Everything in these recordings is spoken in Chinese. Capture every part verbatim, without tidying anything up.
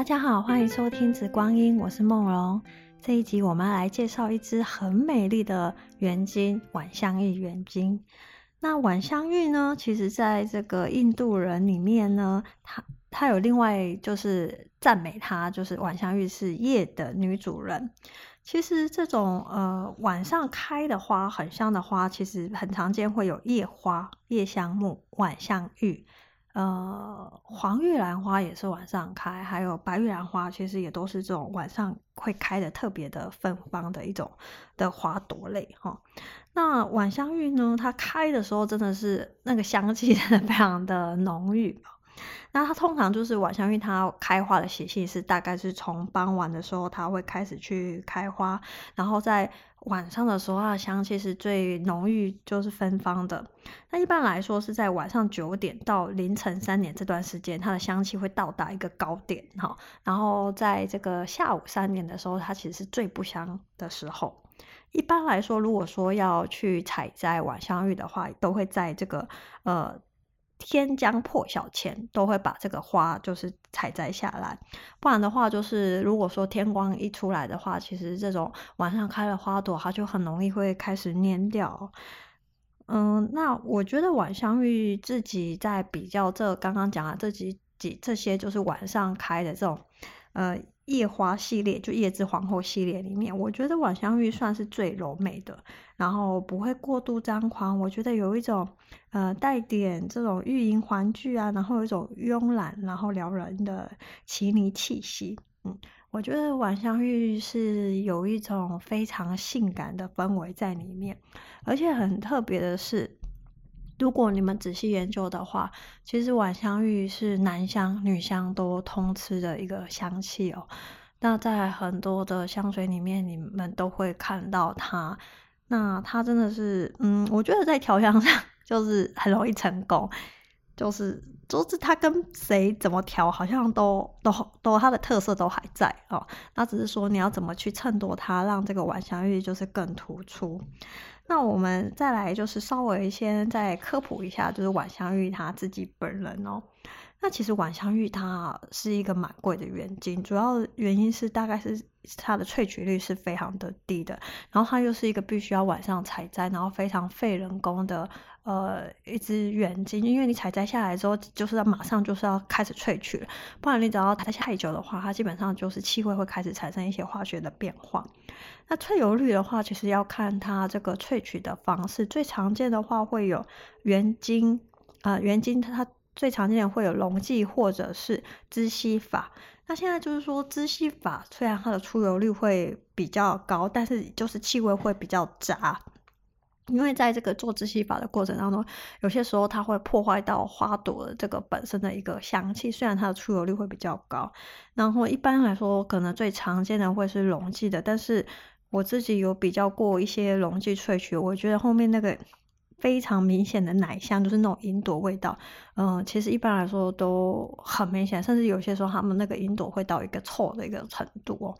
大家好，欢迎收听紫光音，我是梦蓉。这一集我们来介绍一支很美丽的圆茎，晚香玉圆茎。那晚香玉呢，其实在这个印度人里面呢，它它有另外就是赞美它，就是晚香玉是夜的女主人。其实这种呃晚上开的花，很香的花，其实很常见，会有夜花、夜香木、晚香玉。呃，黄玉兰花也是晚上开，还有白玉兰花，其实也都是这种晚上会开的特别的芬芳的一种的花朵类哈、哦。那晚香玉呢，它开的时候真的是那个香气真的非常的浓郁。那它通常就是晚香玉，它开花的习性是大概是从傍晚的时候，它会开始去开花，然后在晚上的时候，它的香气是最浓郁，就是芬芳的。那一般来说是在晚上九点到凌晨三点这段时间，它的香气会到达一个高点哈。然后在这个下午三点的时候，它其实是最不香的时候。一般来说，如果说要去采摘晚香玉的话，都会在这个呃天将破晓前，都会把这个花就是采摘下来，不然的话，就是如果说天光一出来的话，其实这种晚上开的花朵，它就很容易会开始蔫掉。嗯，那我觉得晚香玉自己在比较这刚刚讲的这几几这些，就是晚上开的这种呃夜花系列，就夜之皇后系列里面，我觉得晚香玉算是最柔美的，然后不会过度张狂，我觉得有一种呃带点这种玉莹环聚啊，然后有一种慵懒然后撩人的奇尼气息。嗯，我觉得晚香玉是有一种非常性感的氛围在里面，而且很特别的是，如果你们仔细研究的话，其实晚香玉是男香女香都通吃的一个香气哦。那在很多的香水里面，你们都会看到它。那它真的是，嗯，我觉得在调香上就是很容易成功，就是就是它跟谁怎么调，好像都都都它的特色都还在哦。那只是说你要怎么去衬托它，让这个晚香玉就是更突出。那我们再来就是稍微先再科普一下，就是晚香玉它自己本人哦。那其实晚香玉它是一个蛮贵的原精，主要原因是大概是它的萃取率是非常的低的，然后它又是一个必须要晚上采摘，然后非常费人工的呃一支原精，因为你采摘下来之后，就是要马上就是要开始萃取了，不然你只要采摘太久的话，它基本上就是气味会开始产生一些化学的变化。那萃油率的话，其实要看它这个萃取的方式，最常见的话会有原精，呃，原精它最常见的会有溶剂或者是支析法。那现在就是说支析法虽然它的出油率会比较高，但是就是气味会比较杂。因为在这个做支析法的过程当中，有些时候它会破坏到花朵的这个本身的一个香气，虽然它的出油率会比较高。然后一般来说，可能最常见的会是溶剂的，但是我自己有比较过一些溶剂萃取，我觉得后面那个非常明显的奶香，就是那种银朵味道，嗯，其实一般来说都很明显，甚至有些时候他们那个银朵会到一个臭的一个程度哦。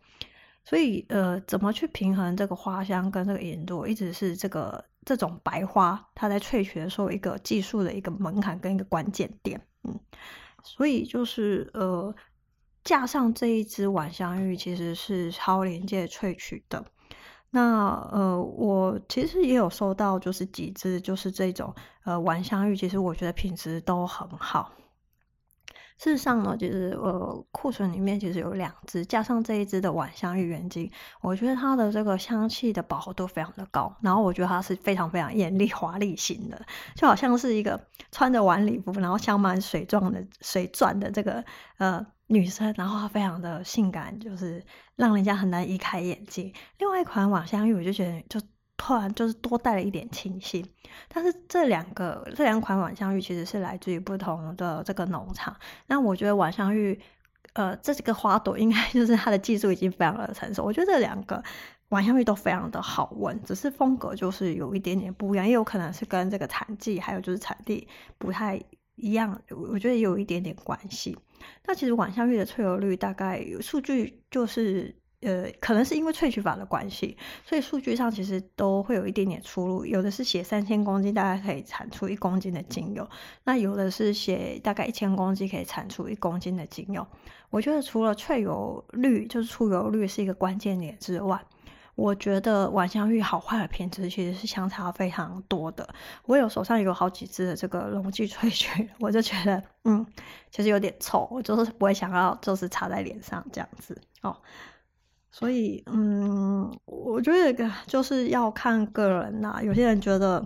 所以呃，怎么去平衡这个花香跟这个银朵，一直是这个这种白花它在萃取的时候一个技术的一个门槛跟一个关键点。嗯，所以就是呃，架上这一支晚香玉其实是超临界萃取的。那呃，我其实也有收到，就是几支就是这种呃晚香玉，其实我觉得品质都很好。事实上呢，就是呃库存里面其实有两支，加上这一支的晚香玉原精，我觉得它的这个香气的饱和度非常的高，然后我觉得它是非常非常艳丽华丽型的，就好像是一个穿着晚礼服，然后镶满水钻的水钻的这个呃女生，然后她非常的性感，就是让人家很难移开眼睛。另外一款晚香玉，我就觉得就突然就是多带了一点清新，但是这两个这两款晚香玉其实是来自于不同的这个农场。那我觉得晚香玉，呃，这个花朵应该就是它的技术已经非常的成熟。我觉得这两个晚香玉都非常的好闻，只是风格就是有一点点不一样，也有可能是跟这个产季还有就是产地不太一样，我觉得有一点点关系。那其实晚香玉的萃油率大概数据就是呃，可能是因为萃取法的关系，所以数据上其实都会有一点点出入。有的是写三千公斤，大概可以产出一公斤的精油；那有的是写大概一千公斤，可以产出一公斤的精油。我觉得除了萃油率，就是出油率是一个关键点之外，我觉得晚香玉好坏的品质其实是相差非常多的。我有手上有好几支的这个溶剂萃取，我就觉得嗯，其实有点臭，我就是不会想要就是擦在脸上这样子哦。所以，嗯，我觉得就是要看个人啦、啊。有些人觉得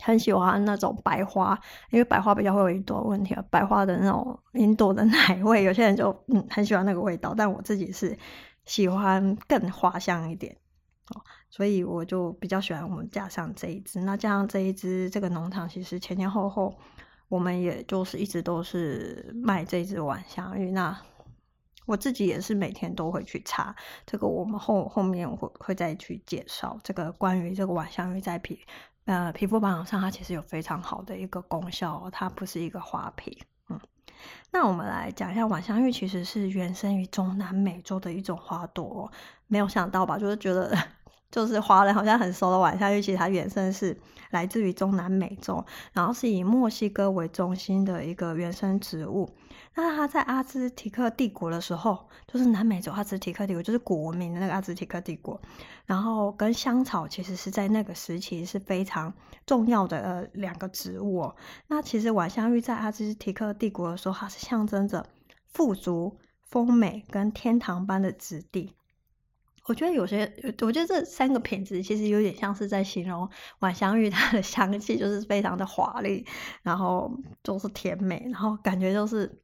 很喜欢那种白花，因为白花比较会有一朵问题，白花的那种云朵的奶味，有些人就嗯很喜欢那个味道。但我自己是喜欢更花香一点哦，所以我就比较喜欢我们加上这一支。那加上这一支，这个农场其实前前后后我们也就是一直都是卖这支晚香玉那。我自己也是每天都会去查这个，我们后后面我会会再去介绍这个关于这个晚香玉在皮呃皮肤保养上，它其实有非常好的一个功效、哦，它不是一个花瓶。嗯，那我们来讲一下晚香玉，其实是原生于中南美洲的一种花朵、哦，没有想到吧？就是觉得就是华人好像很熟的晚香玉，其实它原生是来自于中南美洲，然后是以墨西哥为中心的一个原生植物。那他在阿兹提克帝国的时候，就是南美洲阿兹提克帝国，就是古文明的那个阿兹提克帝国，然后跟香草其实是在那个时期是非常重要的、呃、两个植物哦。那其实晚香玉在阿兹提克帝国的时候，它是象征着富足、丰美跟天堂般的质地。我觉得有些，我觉得这三个品质其实有点像是在形容晚香玉，它的香气就是非常的华丽，然后就是甜美，然后感觉就是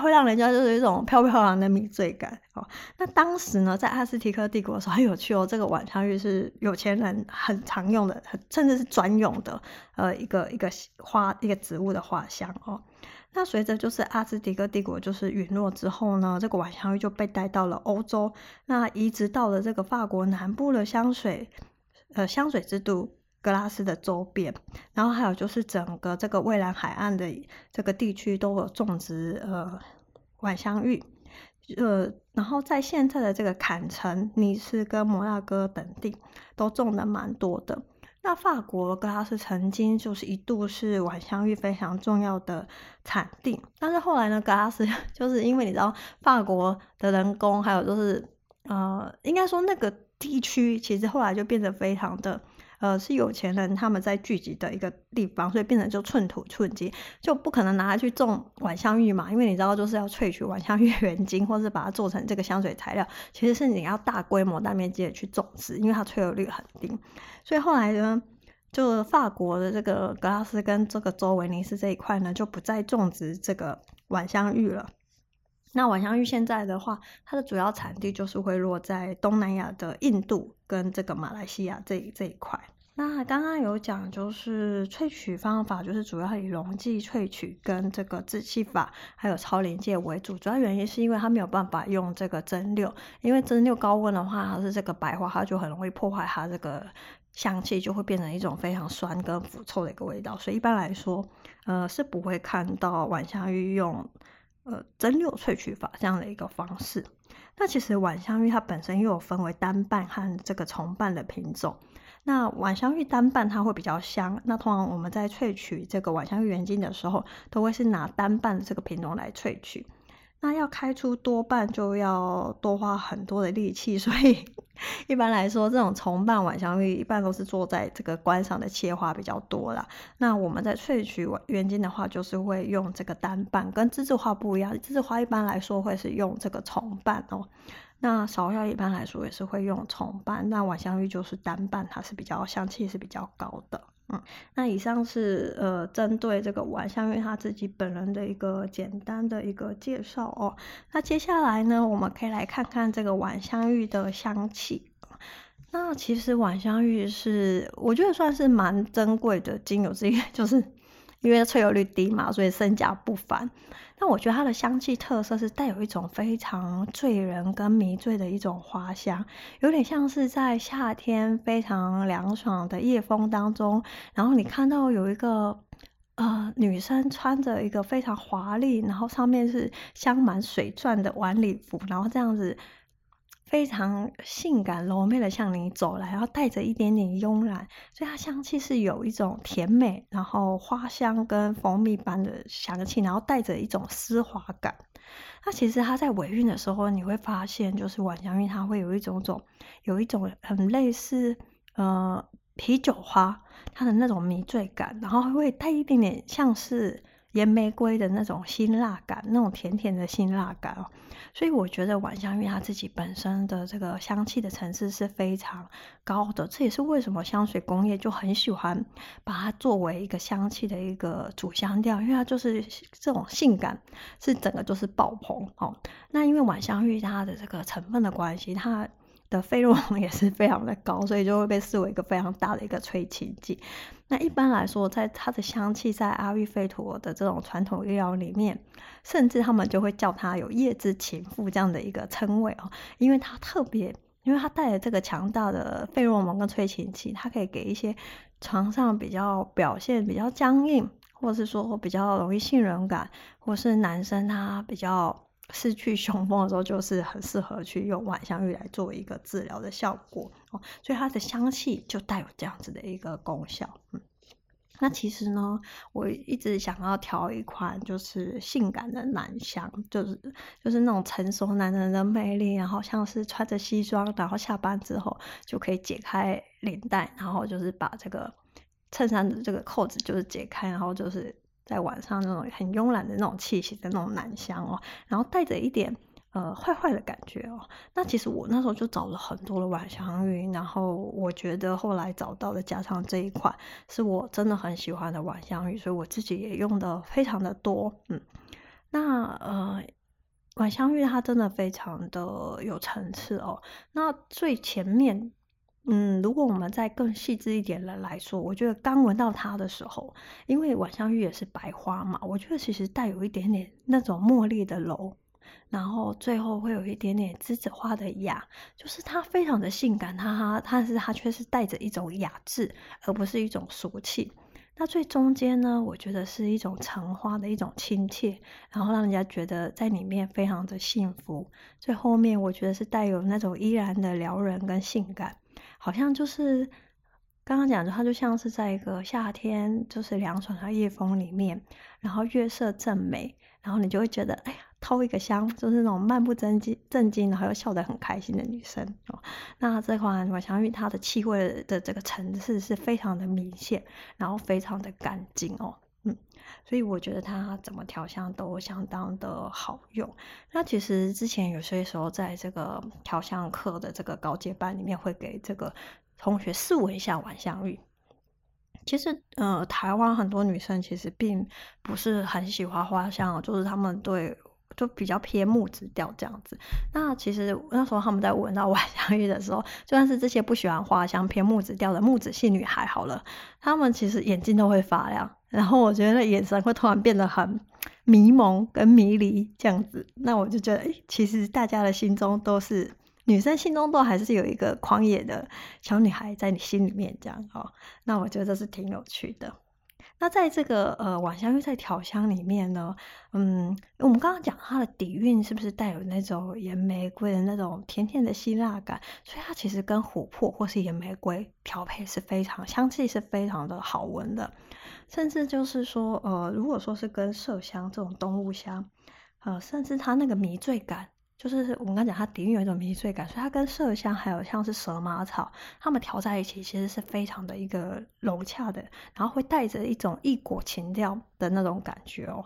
会让人家就是有一种飘飘然的迷醉感哦。那当时呢，在阿斯提克帝国的时候很有趣哦，这个晚香玉是有钱人很常用的，很甚至是专用的呃一个一个花一个植物的花香哦。那随着就是阿兹提克帝国就是陨落之后呢，这个晚香玉就被带到了欧洲，那移植到了这个法国南部的香水，呃香水之都格拉斯的周边，然后还有就是整个这个蔚蓝海岸的这个地区都有种植呃晚香玉，呃，然后在现在的这个坎城、尼斯跟摩纳哥等地都种的蛮多的。那法国格拉斯曾经就是一度是晚香玉非常重要的产地，但是后来呢，格拉斯就是因为你知道法国的人工，还有就是呃，应该说那个地区其实后来就变得非常的呃是有钱人他们在聚集的一个地方，所以变成就寸土寸金，就不可能拿它去种晚香玉嘛，因为你知道就是要萃取晚香玉原精，或是把它做成这个香水材料，其实是你要大规模大面积的去种植，因为它萃油率很低。所以后来呢，就法国的这个格拉斯跟这个周围尼斯这一块呢，就不再种植这个晚香玉了。那晚香玉现在的话，它的主要产地就是会落在东南亚的印度跟这个马来西亚这这一块。那刚刚有讲就是萃取方法，就是主要以溶剂萃取跟这个制气法还有超临界为主，主要原因是因为它没有办法用这个蒸馏，因为蒸馏高温的话，它是这个白花，它就很容易破坏它这个香气，就会变成一种非常酸跟腐臭的一个味道，所以一般来说呃是不会看到晚香玉用呃，蒸馏萃取法这样的一个方式。那其实晚香玉它本身又有分为单瓣和这个重瓣的品种。那晚香玉单瓣它会比较香，那通常我们在萃取这个晚香玉原精的时候，都会是拿单瓣的这个品种来萃取。那要开出多瓣就要多花很多的力气，所以一般来说这种重瓣晚香玉一般都是做在这个观赏的切花比较多啦。那我们在萃取原精的话，就是会用这个单瓣，跟栀子花不一样，栀子花一般来说会是用这个重瓣哦，那芍药一般来说也是会用重瓣，那晚香玉就是单瓣，它是比较香气是比较高的。嗯，那以上是呃针对这个晚香玉他自己本人的一个简单的一个介绍哦。那接下来呢，我们可以来看看这个晚香玉的香气。那其实晚香玉是我觉得算是蛮珍贵的精油之一，就是因为萃油率低嘛，所以身价不凡。那我觉得它的香气特色是带有一种非常醉人跟迷醉的一种花香，有点像是在夏天非常凉爽的夜风当中，然后你看到有一个呃女生穿着一个非常华丽，然后上面是镶满水钻的晚礼服，然后这样子非常性感柔媚的向你走来，然后带着一点点慵懒，所以它香气是有一种甜美，然后花香跟蜂蜜般的香气，然后带着一种丝滑感。那其实它在尾韵的时候，你会发现就是晚香韵它会有一种种有一种很类似呃啤酒花它的那种迷醉感，然后会带一点点像是岩玫瑰的那种辛辣感，那种甜甜的辛辣感哦。所以我觉得晚香韵它自己本身的这个香气的层次是非常高的，这也是为什么香水工业就很喜欢把它作为一个香气的一个主香调，因为它就是这种性感是整个就是爆棚哦。那因为晚香韵它的这个成分的关系，它的费洛蒙也是非常的高，所以就会被视为一个非常大的一个催情剂。那一般来说，在它的香气在阿育吠陀的这种传统医疗里面，甚至他们就会叫它有夜之情妇这样的一个称谓哦，因为它特别，因为它带着这个强大的费洛蒙跟催情剂，它可以给一些床上比较表现比较僵硬，或是说比较容易性冷感，或是男生他比较失去雄风的时候，就是很适合去用晚香玉来做一个治疗的效果哦，所以它的香气就带有这样子的一个功效。嗯，那其实呢，我一直想要调一款就是性感的男香，就是就是那种成熟男人的魅力，然后像是穿着西装，然后下班之后就可以解开领带，然后就是把这个衬衫的这个扣子就是解开，然后就是在晚上那种很慵懒的那种气息的那种男香哦，然后带着一点呃坏坏的感觉哦。那其实我那时候就找了很多的晚香韵，然后我觉得后来找到的加上这一款是我真的很喜欢的晚香韵，所以我自己也用的非常的多。嗯，那呃晚香韵它真的非常的有层次哦。那最前面嗯，如果我们再更细致一点的来说，我觉得刚闻到它的时候，因为晚香玉也是白花嘛，我觉得其实带有一点点那种茉莉的柔，然后最后会有一点点栀子花的雅，就是它非常的性感，它但是它却是带着一种雅致，而不是一种俗气。那最中间呢，我觉得是一种橙花的一种亲切，然后让人家觉得在里面非常的幸福。最后面我觉得是带有那种依然的撩人跟性感。好像就是刚刚讲的，它就像是在一个夏天，就是凉爽的夜风里面，然后月色正美，然后你就会觉得，哎呀，掏一个香，就是那种漫不经心，然后又笑得很开心的女生哦。那这款晚香韵它的气味的这个层次是非常的明显，然后非常的干净哦。嗯，所以我觉得它怎么调香都相当的好用。那其实之前有些时候在这个调香课的这个高阶班里面，会给这个同学试闻一下晚香韵。其实呃，台湾很多女生其实并不是很喜欢花香，就是她们对就比较偏木质调这样子。那其实那时候他们在闻到晚香韵的时候，就算是这些不喜欢花香偏木质调的木质系女孩好了，她们其实眼睛都会发亮，然后我觉得眼神会突然变得很迷蒙跟迷离这样子。那我就觉得、欸、其实大家的心中都是女生心中都还是有一个狂野的小女孩在你心里面这样哦。那我觉得这是挺有趣的。那在这个呃晚香韵在调香里面呢，嗯，我们刚刚讲它的底蕴是不是带有那种岩玫瑰的那种甜甜的辛辣感，所以它其实跟琥珀或是岩玫瑰调配是非常香气是非常的好闻的，甚至就是说呃如果说是跟麝香这种动物香，呃甚至它那个迷醉感。就是我们刚讲它底蕴有一种迷醉感，所以它跟麝香还有像是蛇麻草它们调在一起其实是非常的一个融洽的，然后会带着一种异国情调的那种感觉哦。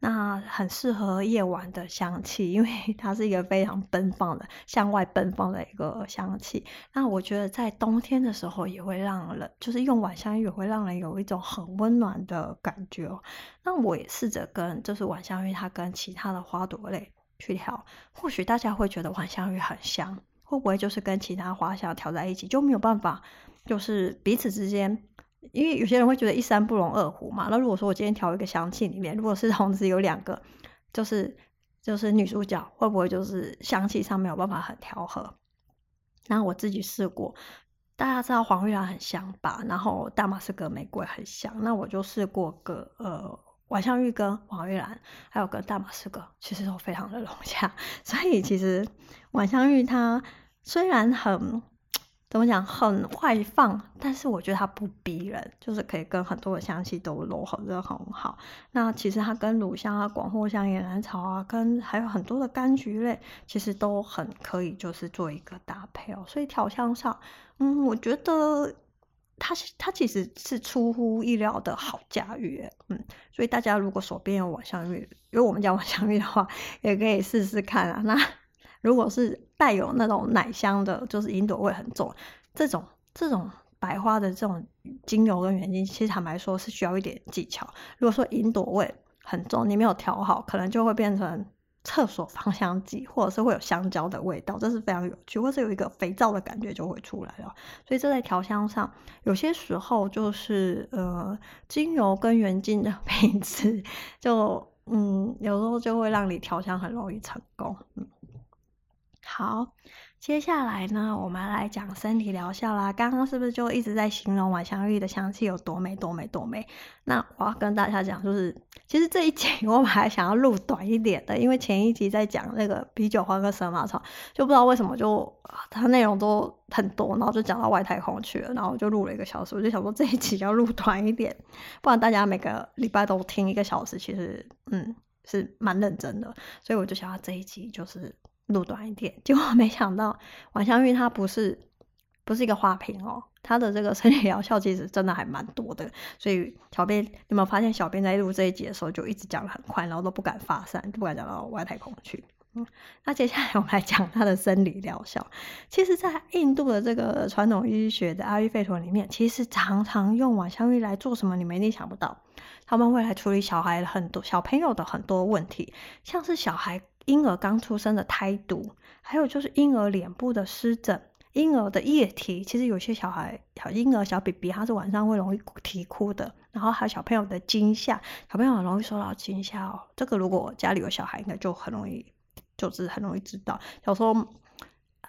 那很适合夜晚的香气，因为它是一个非常奔放的向外奔放的一个香气。那我觉得在冬天的时候也会让人就是用晚香韵也会让人有一种很温暖的感觉哦。那我也试着跟就是晚香韵它跟其他的花朵类去调，或许大家会觉得晚香韵很香，会不会就是跟其他花香调在一起就没有办法就是彼此之间，因为有些人会觉得一山不容二虎嘛。那如果说我今天调一个香气里面，如果是同时有两个就是就是女主角，会不会就是香气上没有办法很调和。那我自己试过，大家知道黄玉兰很香吧，然后大马士革玫瑰很香，那我就试过个呃晚上玉跟王玉兰还有跟大马士革其实都非常的融洽，所以其实晚上玉他虽然很怎么讲很外放，但是我觉得他不逼人，就是可以跟很多的香气都融合得很好。那其实他跟乳香啊、广藿香、野兰草啊，跟还有很多的柑橘类，其实都很可以就是做一个搭配哦。所以调香上，嗯，我觉得它它其实是出乎意料的好驾驭，嗯，所以大家如果手边有晚香玉，因为我们家晚香玉的话，也可以试试看啊。那如果是带有那种奶香的，就是银朵味很重，这种这种白花的这种精油跟原精，其实坦白说是需要一点技巧。如果说银朵味很重，你没有调好，可能就会变成厕所芳香剂，或者是会有香蕉的味道，这是非常有趣，或是有一个肥皂的感觉就会出来了。所以这在调香上，有些时候就是呃，精油跟原精的品质，就嗯，有时候就会让你调香很容易成功。嗯，好。接下来呢，我们来讲身体疗效啦。刚刚是不是就一直在形容晚香玉的香气有多美多美多美？那我要跟大家讲，就是其实这一集我本来想要录短一点的，因为前一集在讲那个啤酒花跟蛇马草，就不知道为什么就、啊、它内容都很多，然后就讲到外太空去了，然后我就录了一个小时，我就想说这一集要录短一点，不然大家每个礼拜都听一个小时，其实嗯是蛮认真的，所以我就想要这一集就是录短一点，结果没想到晚香玉它不是不是一个花瓶哦，它的这个身体疗效其实真的还蛮多的，所以小编你有没有发现小编在录这一集的时候就一直讲得很快，然后都不敢发散，就不敢讲到外太空去。嗯，那接下来我们来讲它的生理疗效。其实在印度的这个传统医学的阿育吠陀里面，其实常常用晚香玉来做什么你们一定想不到，他们会来处理小孩很多小朋友的很多问题，像是小孩婴儿刚出生的胎毒，还有就是婴儿脸部的湿疹，婴儿的液体，其实有些小孩小婴儿小 B B 他是晚上会容易啼哭的，然后还有小朋友的惊吓，小朋友很容易受到惊吓哦，这个如果家里有小孩应该就很容易就是很容易知道。小时候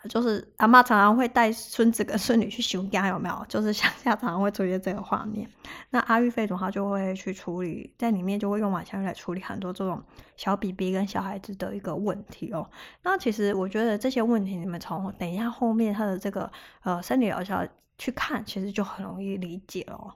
就是阿嬷常常会带孙子跟孙女去熊家，有没有？就是乡下常常会出现这个画面。那阿育吠陀他就会去处理，在里面就会用晚香玉来处理很多这种小 B B 跟小孩子的一个问题哦。那其实我觉得这些问题，你们从等一下后面他的这个呃生理疗效去看，其实就很容易理解哦。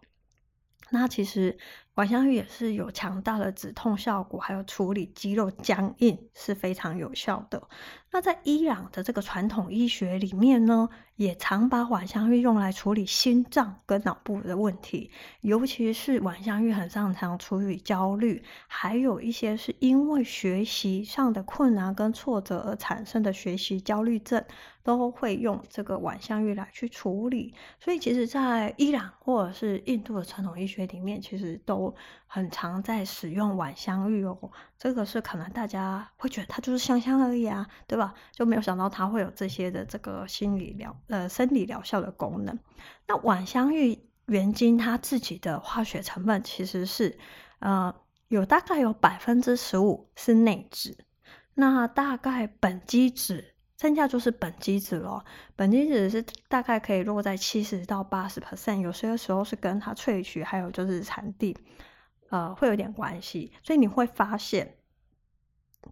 那其实晚香玉也是有强大的止痛效果，还有处理肌肉僵硬是非常有效的。那在伊朗的这个传统医学里面呢，也常把晚香玉用来处理心脏跟脑部的问题，尤其是晚香玉很擅长处理焦虑，还有一些是因为学习上的困难跟挫折而产生的学习焦虑症，都会用这个晚香玉来去处理。所以其实在伊朗或者是印度的传统医学里面，其实都很常在使用晚香玉哦。这个是可能大家会觉得它就是香香而已啊，对吧？就没有想到它会有这些的这个心理疗呃生理疗效的功能。那晚香玉原精它自己的化学成分其实是呃有大概有 百分之十五 是内酯，那大概苯基酯剩下就是苯基酯咯，苯基酯是大概可以落在七十到 百分之八十， 有些时候是跟它萃取还有就是产地呃，会有点关系，所以你会发现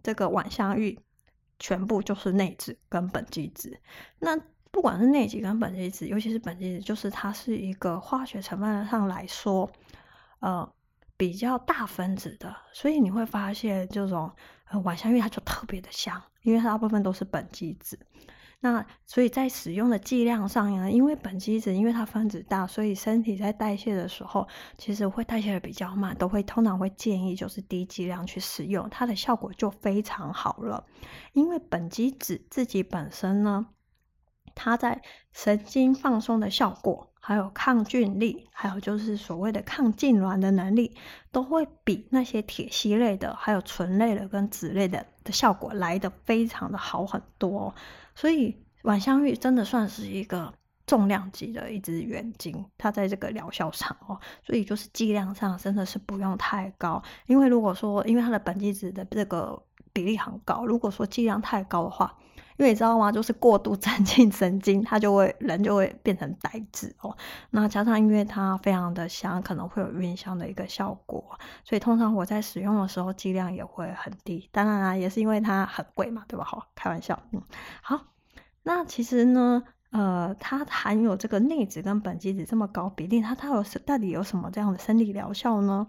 这个晚香玉全部就是内酯跟苯基酯。那不管是内酯跟苯基酯，尤其是苯基酯，就是它是一个化学成分上来说呃比较大分子的，所以你会发现这种、呃、晚香玉它就特别的香，因为它大部分都是苯基酯。那所以在使用的剂量上呢，因为苯基酯因为它分子大，所以身体在代谢的时候其实会代谢的比较慢，都会通常会建议就是低剂量去使用，它的效果就非常好了。因为苯基酯自己本身呢，它在神经放松的效果，还有抗菌力，还有就是所谓的抗痉挛的能力，都会比那些铁烯类的还有醇类的跟酯类的的效果来得非常的好很多哦。所以晚香玉真的算是一个重量级的一支原精，它在这个疗效上哦，所以就是剂量上真的是不用太高，因为如果说因为它的苯基酯的这个比例很高，如果说剂量太高的话，因为你知道吗，就是过度占尽神经，他就会人就会变成呆滞哦。那加上因为它非常的香，可能会有晕香的一个效果，所以通常我在使用的时候剂量也会很低。当然啦，也是因为它很贵嘛，对吧？好，开玩笑。嗯，好，那其实呢，呃，它含有这个内酯跟苯基酯这么高比例，它它有到底有什么这样的生理疗效呢？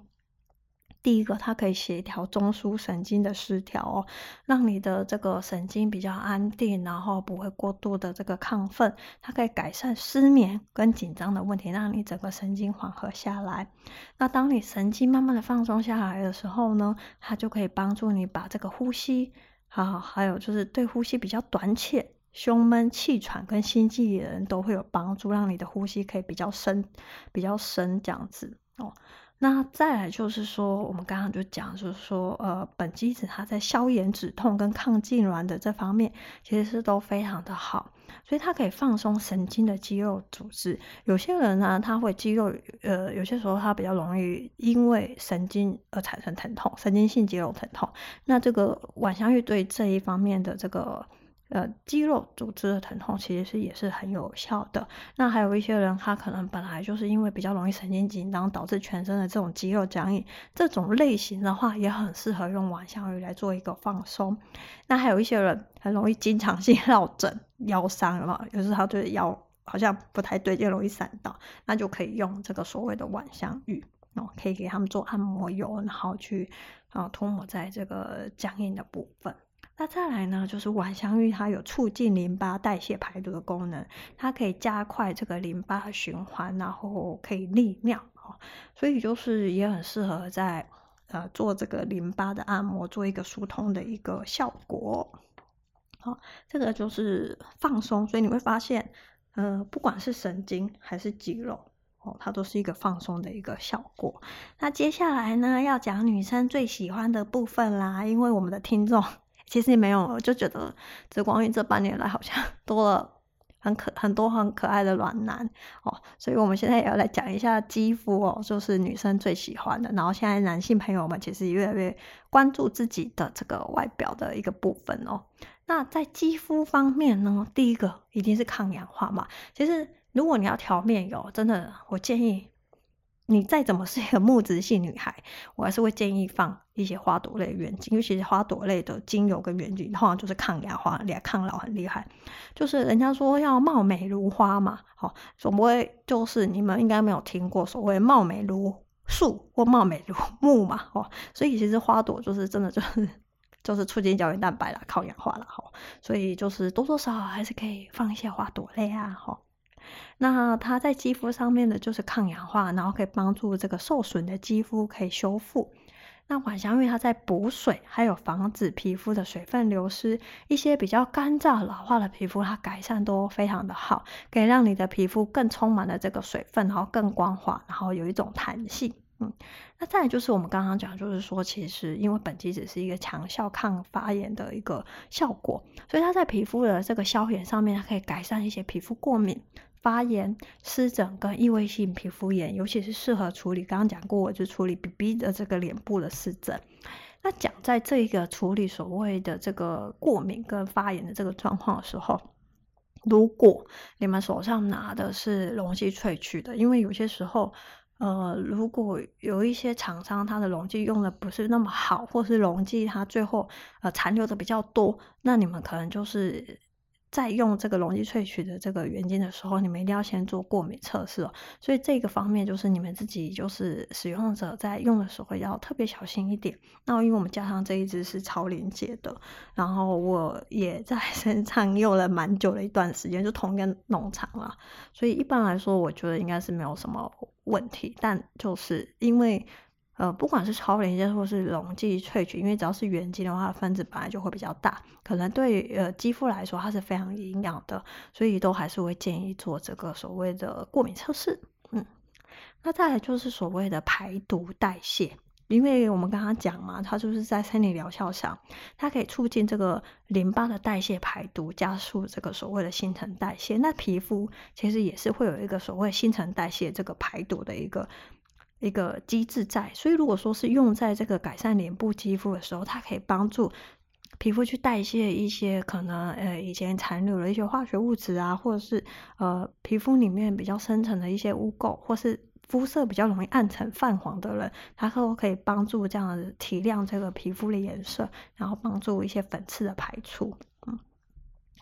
第一个，它可以协调中枢神经的失调哦，让你的这个神经比较安定，然后不会过度的这个亢奋。它可以改善失眠跟紧张的问题，让你整个神经缓和下来。那当你神经慢慢的放松下来的时候呢，它就可以帮助你把这个呼吸啊，还有就是对呼吸比较短浅、胸闷、气喘跟心悸的人都会有帮助，让你的呼吸可以比较深、比较深这样子哦。那再来就是说，我们刚刚就讲，就是说，呃，苯基酯它在消炎止痛跟抗痉挛的这方面，其实是都非常的好，所以它可以放松神经的肌肉组织。有些人呢，他会肌肉，呃，有些时候他比较容易因为神经而产生疼痛，神经性肌肉疼痛。那这个晚香玉对这一方面的这个。呃，肌肉组织的疼痛其实是也是很有效的。那还有一些人，他可能本来就是因为比较容易神经紧张，导致全身的这种肌肉僵硬，这种类型的话也很适合用晚香玉来做一个放松。那还有一些人很容易经常性落枕、腰伤了嘛，有时候他就是腰好像不太对劲，容易闪到，那就可以用这个所谓的晚香玉哦，可以给他们做按摩油，然后去啊、呃、涂抹在这个僵硬的部分。那再来呢，就是晚香玉它有促进淋巴代谢排毒的功能，它可以加快这个淋巴循环，然后可以利尿哦，所以就是也很适合在呃做这个淋巴的按摩，做一个疏通的一个效果。好、哦，这个就是放松，所以你会发现，呃，不管是神经还是肌肉。哦、它都是一个放松的一个效果。那接下来呢，要讲女生最喜欢的部分啦，因为我们的听众其实没有，我就觉得紫光玉这半年来好像多了很可很多很可爱的暖男哦，所以我们现在也要来讲一下肌肤哦，就是女生最喜欢的。然后现在男性朋友们其实越来越关注自己的这个外表的一个部分哦。那在肌肤方面呢，第一个一定是抗氧化嘛。其实如果你要调面油，真的我建议你再怎么是一个木质系女孩，我还是会建议放一些花朵类原精，尤其是花朵类的精油跟原精，通常就是抗氧化很厉害，抗老很厉害。就是人家说要貌美如花嘛，好、哦，总不会就是你们应该没有听过所谓貌美如树或貌美如木嘛，哦，所以其实花朵就是真的就是。就是促进胶原蛋白啦，抗氧化啦，吼，所以就是多多少少还是可以放一些花朵类啊，吼。那它在肌肤上面的就是抗氧化，然后可以帮助这个受损的肌肤可以修复。那晚香玉它在补水，还有防止皮肤的水分流失，一些比较干燥老化的皮肤，它改善都非常的好，可以让你的皮肤更充满了这个水分，然后更光滑，然后有一种弹性。嗯，那再来就是我们刚刚讲，就是说，其实因为苯基酯是一个强效抗发炎的一个效果，所以它在皮肤的这个消炎上面，它可以改善一些皮肤过敏、发炎、湿疹跟异位性皮肤炎，尤其是适合处理。刚刚讲过，我就处理 B B 的这个脸部的湿疹。那讲在这个处理所谓的这个过敏跟发炎的这个状况的时候。如果你们手上拿的是溶剂萃取的，因为有些时候，呃，如果有一些厂商它的溶剂用的不是那么好，或是溶剂它最后呃残留的比较多，那你们可能就是在用这个溶剂萃取的这个原精的时候，你们一定要先做过敏测试哦。所以这个方面就是你们自己就是使用者在用的时候要特别小心一点。那因为我们加上这一支是超临界的，然后我也在身上用了蛮久的一段时间，就同一个农场啦，所以一般来说我觉得应该是没有什么问题。但就是因为呃，不管是超临界或是溶剂萃取，因为只要是原精的话，分子本来就会比较大，可能对呃肌肤来说它是非常营养的，所以都还是会建议做这个所谓的过敏测试。嗯，那再来就是所谓的排毒代谢，因为我们刚刚讲嘛，它就是在生理疗效上，它可以促进这个淋巴的代谢排毒，加速这个所谓的新陈代谢。那皮肤其实也是会有一个所谓新陈代谢这个排毒的一个。一个机制在，所以如果说是用在这个改善脸部肌肤的时候，它可以帮助皮肤去代谢一些可能呃以前残留的一些化学物质啊，或者是呃皮肤里面比较深层的一些污垢，或是肤色比较容易暗沉泛黄的人，它都可以帮助这样子提亮这个皮肤的颜色，然后帮助一些粉刺的排除。嗯，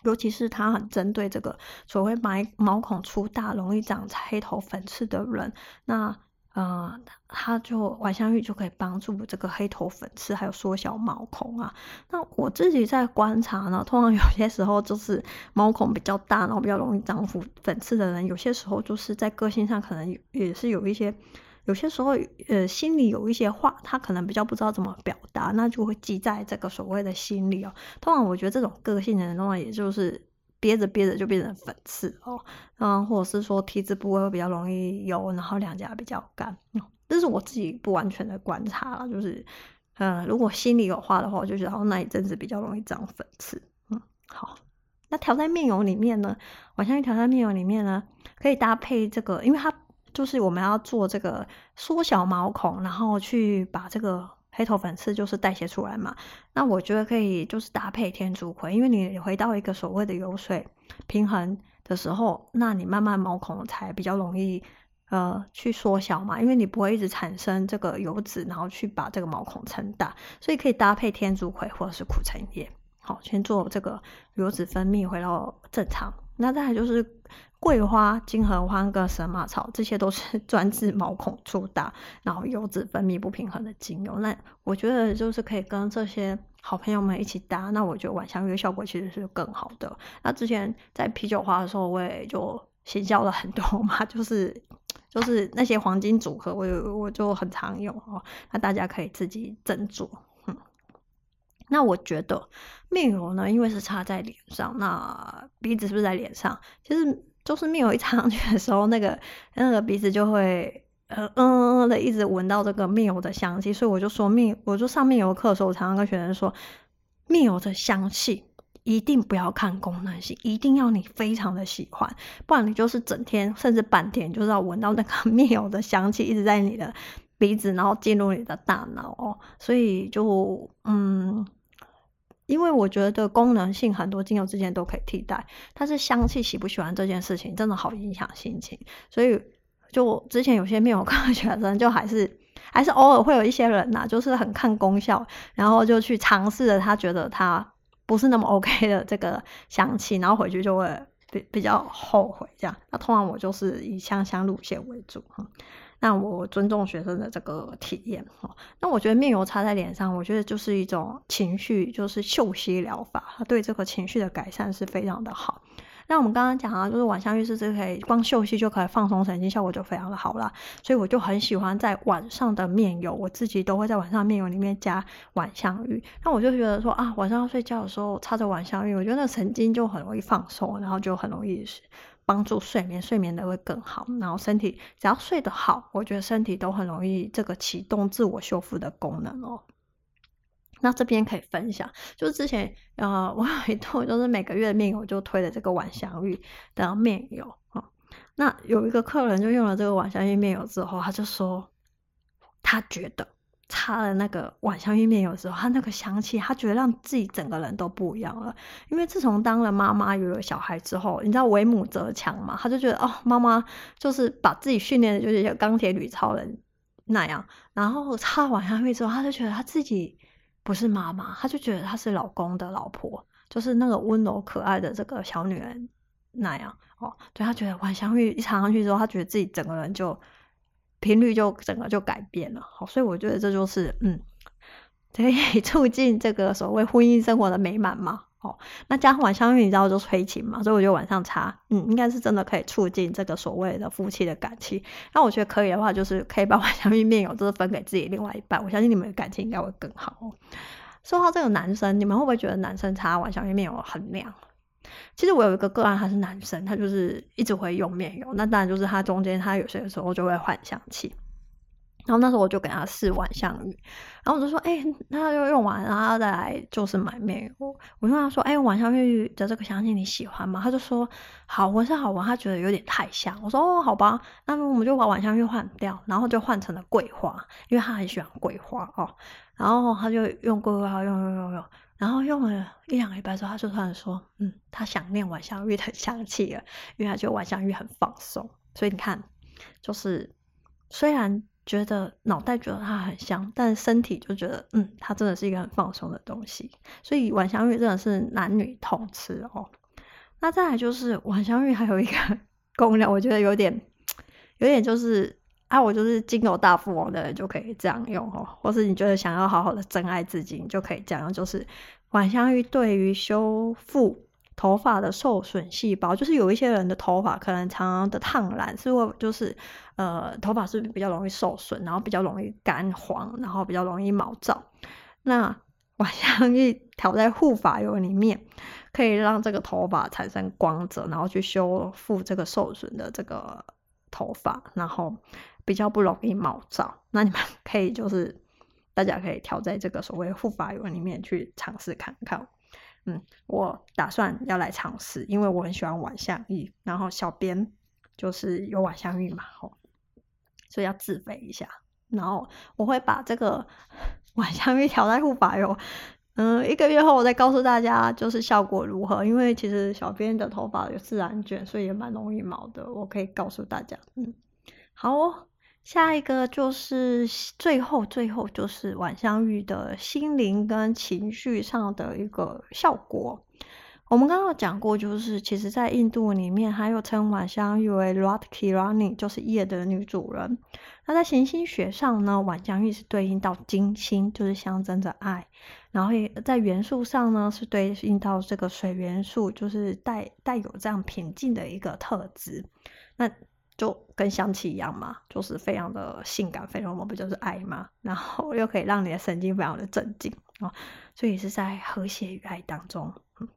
尤其是它很针对这个所谓毛孔粗大、容易长黑头粉刺的人，那呃，它就晚香玉就可以帮助这个黑头粉刺，还有缩小毛孔啊。那我自己在观察呢，通常有些时候就是毛孔比较大，然后比较容易长粉刺的人，有些时候就是在个性上可能也是有一些，有些时候呃心里有一些话，他可能比较不知道怎么表达，那就会记在这个所谓的心里哦。通常我觉得这种个性的人的话，也就是憋着憋着就变成粉刺哦，嗯，或者是说 T 字部位会比较容易油，然后两颊比较干，嗯，这是我自己不完全的观察啦，就是，嗯，如果心里有话的话，我就觉得哦，那一阵子比较容易长粉刺，嗯，好，那调在面油里面呢，我相信调在面油里面呢，可以搭配这个，因为它就是我们要做这个缩小毛孔，然后去把这个黑头粉刺就是代谢出来嘛，那我觉得可以就是搭配天竺葵，因为你回到一个所谓的油水平衡的时候，那你慢慢毛孔才比较容易呃去缩小嘛，因为你不会一直产生这个油脂，然后去把这个毛孔撑大，所以可以搭配天竺葵或者是苦橙叶，好，先做这个油脂分泌回到正常。那再来就是桂花、金合欢跟神马草，这些都是专治毛孔粗大然后油脂分泌不平衡的精油，那我觉得就是可以跟这些好朋友们一起搭，那我觉得晚香玉效果其实是更好的。那之前在啤酒花的时候我也就行销了很多嘛，就是就是那些黄金组合我我就很常用哦，那大家可以自己斟酌。那我觉得面油呢，因为是擦在脸上，那鼻子是不是在脸上，其实就是面油一擦上去的时候，那个那个鼻子就会呃嗯嗯的一直闻到这个面油的香气，所以我就说面我就上面油课的时候，我常常跟学生说，面油的香气一定不要看功能性，一定要你非常的喜欢，不然你就是整天甚至半天就是要闻到那个面油的香气一直在你的鼻子，然后进入你的大脑哦，所以就嗯。因为我觉得功能性很多精油之间都可以替代，但是香气喜不喜欢这件事情真的好影响心情，所以就之前有些面油课学生就还是还是偶尔会有一些人呐、啊，就是很看功效，然后就去尝试了他觉得他不是那么 OK 的这个香气，然后回去就会比比较后悔这样。那通常我就是以香香路线为主哈。那我尊重学生的这个体验哦。那我觉得面油擦在脸上，我觉得就是一种情绪，就是嗅吸疗法，它对这个情绪的改善是非常的好。那我们刚刚讲啊，就是晚香玉是可以光嗅吸就可以放松神经，效果就非常的好啦。所以我就很喜欢在晚上的面油，我自己都会在晚上面油里面加晚香玉。那我就觉得说啊，晚上要睡觉的时候擦着晚香玉，我觉得那神经就很容易放松，然后就很容易帮助睡眠，睡眠的会更好，然后身体只要睡得好，我觉得身体都很容易这个启动自我修复的功能哦。那这边可以分享，就是之前呃我有一度就是每个月面油就推了这个晚香玉的面油啊、哦，那有一个客人就用了这个晚香玉面油之后，他就说他觉得擦了那个晚香玉面油之后，他那个香气，他觉得让自己整个人都不一样了。因为自从当了妈妈有了小孩之后，你知道为母则强嘛，他就觉得哦，妈妈就是把自己训练的就是像钢铁女超人那样。然后擦晚香玉之后，他就觉得他自己不是妈妈，他就觉得他是老公的老婆，就是那个温柔可爱的这个小女人那样哦。对，他觉得晚香玉一擦上去之后，他觉得自己整个人就频率就整个就改变了，好，所以我觉得这就是嗯，可以促进这个所谓婚姻生活的美满嘛。哦，那加上晚香玉你知道就催情嘛，所以我觉得晚上擦，嗯，应该是真的可以促进这个所谓的夫妻的感情。那我觉得可以的话，就是可以把晚香玉面油就是分给自己另外一半，我相信你们的感情应该会更好哦。说到这个男生，你们会不会觉得男生擦晚香玉面油很亮？其实我有一个个案，他是男生，他就是一直会用面油，那当然就是他中间他有些时候就会换香气，然后那时候我就给他试晚香玉，然后我就说，哎、欸，那他就用完，然后再来就是买面油。我就跟他说，哎、欸，晚香玉的这个香精你喜欢吗？他就说好闻是好闻，他觉得有点太香。我说哦，好吧，那我们就把晚香玉换掉，然后就换成了桂花，因为他很喜欢桂花哦。然后他就用桂花，用用用用，然后用了一两个礼拜之后，他就突然说，嗯，他想念晚香玉的香气了，因为他觉得晚香玉很放松。所以你看，就是虽然觉得脑袋觉得它很香，但身体就觉得嗯，它真的是一个很放松的东西。所以晚香玉真的是男女通吃哦。那再来就是晚香玉还有一个功能，我觉得有点有点就是啊，我就是金牛大富翁的人就可以这样用哦，或是你觉得想要好好的珍爱自己，你就可以这样用。就是晚香玉对于修复头发的受损细胞，就是有一些人的头发可能常常的烫染，是会就是呃头发是比较容易受损，然后比较容易干黄，然后比较容易毛躁。那晚香玉调在护发油里面，可以让这个头发产生光泽，然后去修复这个受损的这个头发，然后比较不容易毛躁。那你们可以就是大家可以调在这个所谓护发油里面去尝试看看。嗯，我打算要来尝试，因为我很喜欢晚香玉，然后小编就是有晚香玉嘛，吼，所以要自费一下。然后我会把这个晚香玉调在护发油，嗯，一个月后我再告诉大家就是效果如何。因为其实小编的头发有自然卷，所以也蛮容易毛的，我可以告诉大家。嗯，好哦。下一个就是最后最后就是晚香玉的心灵跟情绪上的一个效果。我们刚刚有讲过，就是其实在印度里面还有称晚香玉为 Rati Rani， 就是夜的女主人。那在行星学上呢，晚香玉是对应到金星，就是象征着爱。然后在元素上呢，是对应到这个水元素，就是带带有这样平静的一个特质。那就跟香气一样嘛，就是非常的性感，费洛蒙不就是爱嘛，然后又可以让你的神经非常的镇静哦，所以是在和谐与爱当中。嗯，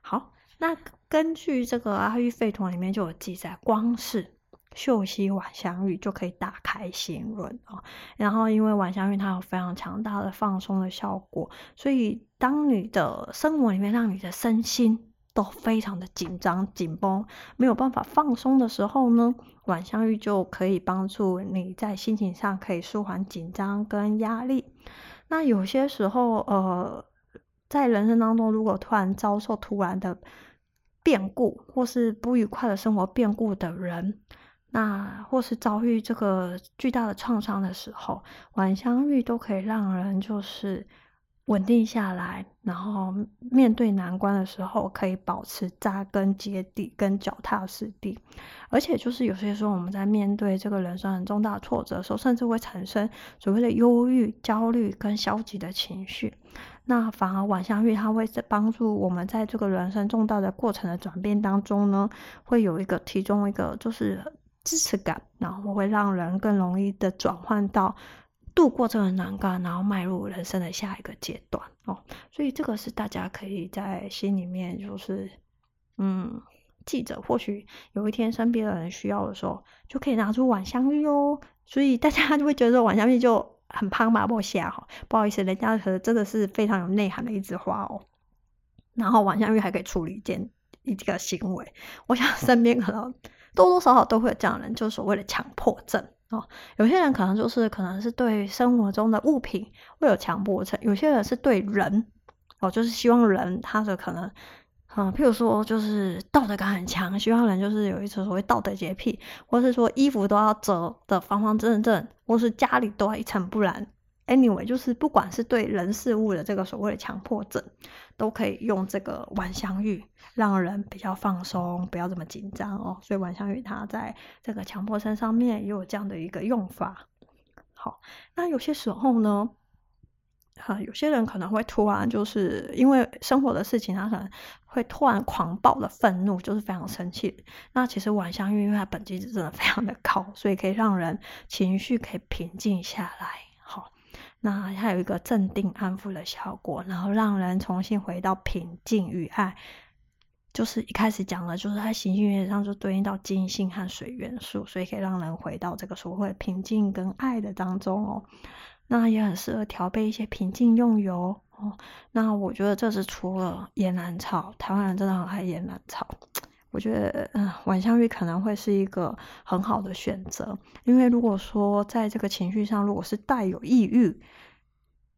好，那根据这个阿育吠陀里面就有记载，光是嗅吸晚香玉就可以打开心轮哦。然后因为晚香玉它有非常强大的放松的效果，所以当你的生活里面让你的身心都非常的紧张紧绷，没有办法放松的时候呢，晚香玉就可以帮助你在心情上可以舒缓紧张跟压力。那有些时候呃，在人生当中如果突然遭受突然的变故，或是不愉快的生活变故的人，那或是遭遇这个巨大的创伤的时候，晚香玉都可以让人就是稳定下来，然后面对难关的时候可以保持扎根接地跟脚踏实地。而且就是有些时候我们在面对这个人生很重大挫折的时候，甚至会产生所谓的忧郁、焦虑跟消极的情绪，那反而晚香玉它会帮助我们在这个人生重大的过程的转变当中呢，会有一个提供一个就是支持感，然后会让人更容易的转换到度过这个难关，然后迈入人生的下一个阶段哦，所以这个是大家可以在心里面就是嗯记着，或许有一天身边的人需要的时候，就可以拿出晚香玉哦。所以大家就会觉得晚香玉就很胖嘛，不瞎哈，不好意思，人家可真的是非常有内涵的一枝花哦。然后晚香玉还可以处理一件一个行为，我想身边可能多多少少都会有这样的人，就是所谓的强迫症。哦，有些人可能就是可能是对生活中的物品会有强迫症，有些人是对人哦，就是希望人他的可能嗯，譬如说就是道德感很强，希望人就是有一种所谓道德洁癖，或是说衣服都要折的方方正正，或是家里都要一尘不染。 anyway， 就是不管是对人事物的这个所谓的强迫症，都可以用这个晚香玉让人比较放松，不要这么紧张哦。所以晚香玉它在这个强迫症上面也有这样的一个用法。好，那有些时候呢啊、有些人可能会突然就是因为生活的事情，他可能会突然狂暴的愤怒，就是非常生气。那其实晚香玉因为它本机制真的非常的高，所以可以让人情绪可以平静下来。好，那它有一个镇定安抚的效果，然后让人重新回到平静与爱。就是一开始讲了，就是它行星原理上就对应到金星和水元素，所以可以让人回到这个所谓平静跟爱的当中哦。那也很适合调配一些平静用油哦。那我觉得这是除了岩兰草，台湾人真的很爱岩兰草。我觉得嗯，晚香玉可能会是一个很好的选择，因为如果说在这个情绪上，如果是带有抑郁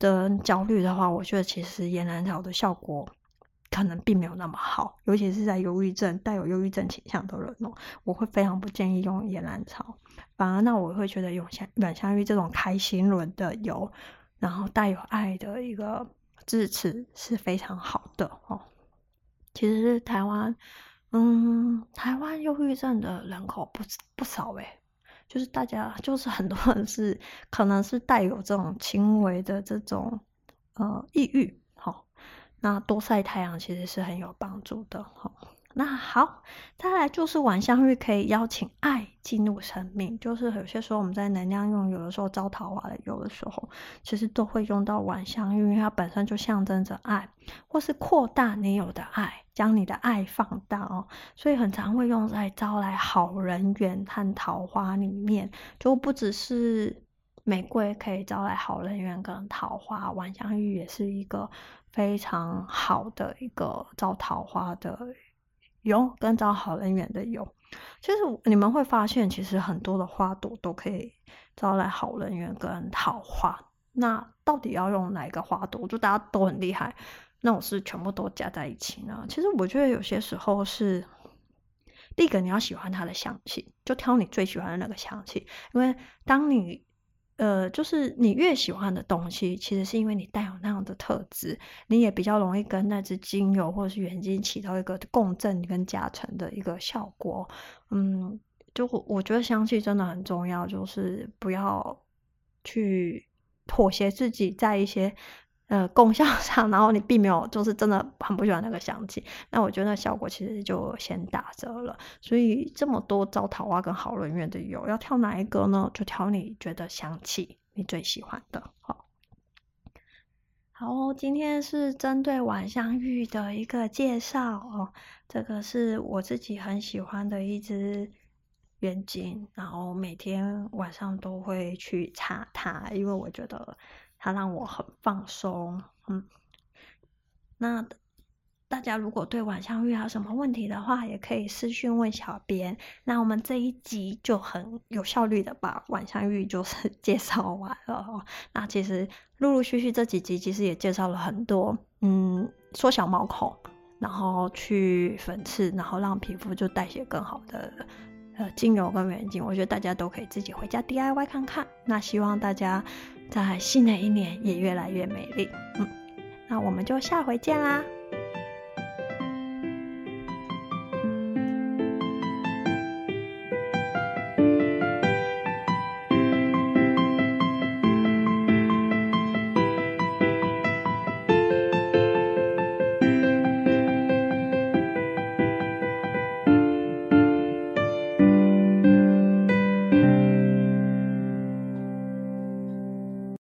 的焦虑的话，我觉得其实岩兰草的效果可能并没有那么好，尤其是在忧郁症带有忧郁症倾向的人哦，我会非常不建议用岩兰草。反而那我会觉得用晚香玉这种开心轮的油，然后带有爱的一个支持是非常好的哦。其实是台湾。嗯，台湾忧郁症的人口不不少诶、欸、就是大家就是很多人是可能是带有这种轻微的这种呃抑郁齁、哦，那多晒太阳其实是很有帮助的齁、哦。那好，再来就是晚香玉可以邀请爱进入生命，就是有些时候我们在能量用油的时候，招桃花的油的时候，其实都会用到晚香玉，因为它本身就象征着爱，或是扩大你有的爱，将你的爱放大哦，所以很常会用在招来好人缘和桃花里面，就不只是玫瑰可以招来好人缘跟桃花，晚香玉也是一个非常好的一个招桃花的油跟找好人缘的油。其实你们会发现，其实很多的花朵都可以招来好人缘跟桃花，那到底要用哪一个花朵，我觉得大家都很厉害，那我是全部都加在一起呢。其实我觉得有些时候是第一个你要喜欢它的香气，就挑你最喜欢的那个香气，因为当你呃，就是你越喜欢的东西，其实是因为你带有那样的特质，你也比较容易跟那支精油或是原精起到一个共振跟加成的一个效果。嗯，就我觉得香气真的很重要，就是不要去妥协自己在一些呃功效上，然后你并没有就是真的很不喜欢那个香气，那我觉得那效果其实就先打折了。所以这么多招桃花跟好人缘的油，要挑哪一个呢？就挑你觉得香气你最喜欢的。好，好，今天是针对晚香玉的一个介绍哦，这个是我自己很喜欢的一支原精，然后每天晚上都会去擦它，因为我觉得它让我很放松。嗯，那大家如果对晚香玉有什么问题的话，也可以私讯问小编。那我们这一集就很有效率的把晚香玉就是介绍完了哦。那其实陆陆续续这几集其实也介绍了很多，嗯，缩小毛孔，然后去粉刺，然后让皮肤就代谢更好的呃精油跟原精，我觉得大家都可以自己回家 D I Y 看看。那希望大家在新的一年也越来越美丽。嗯，那我们就下回见啦。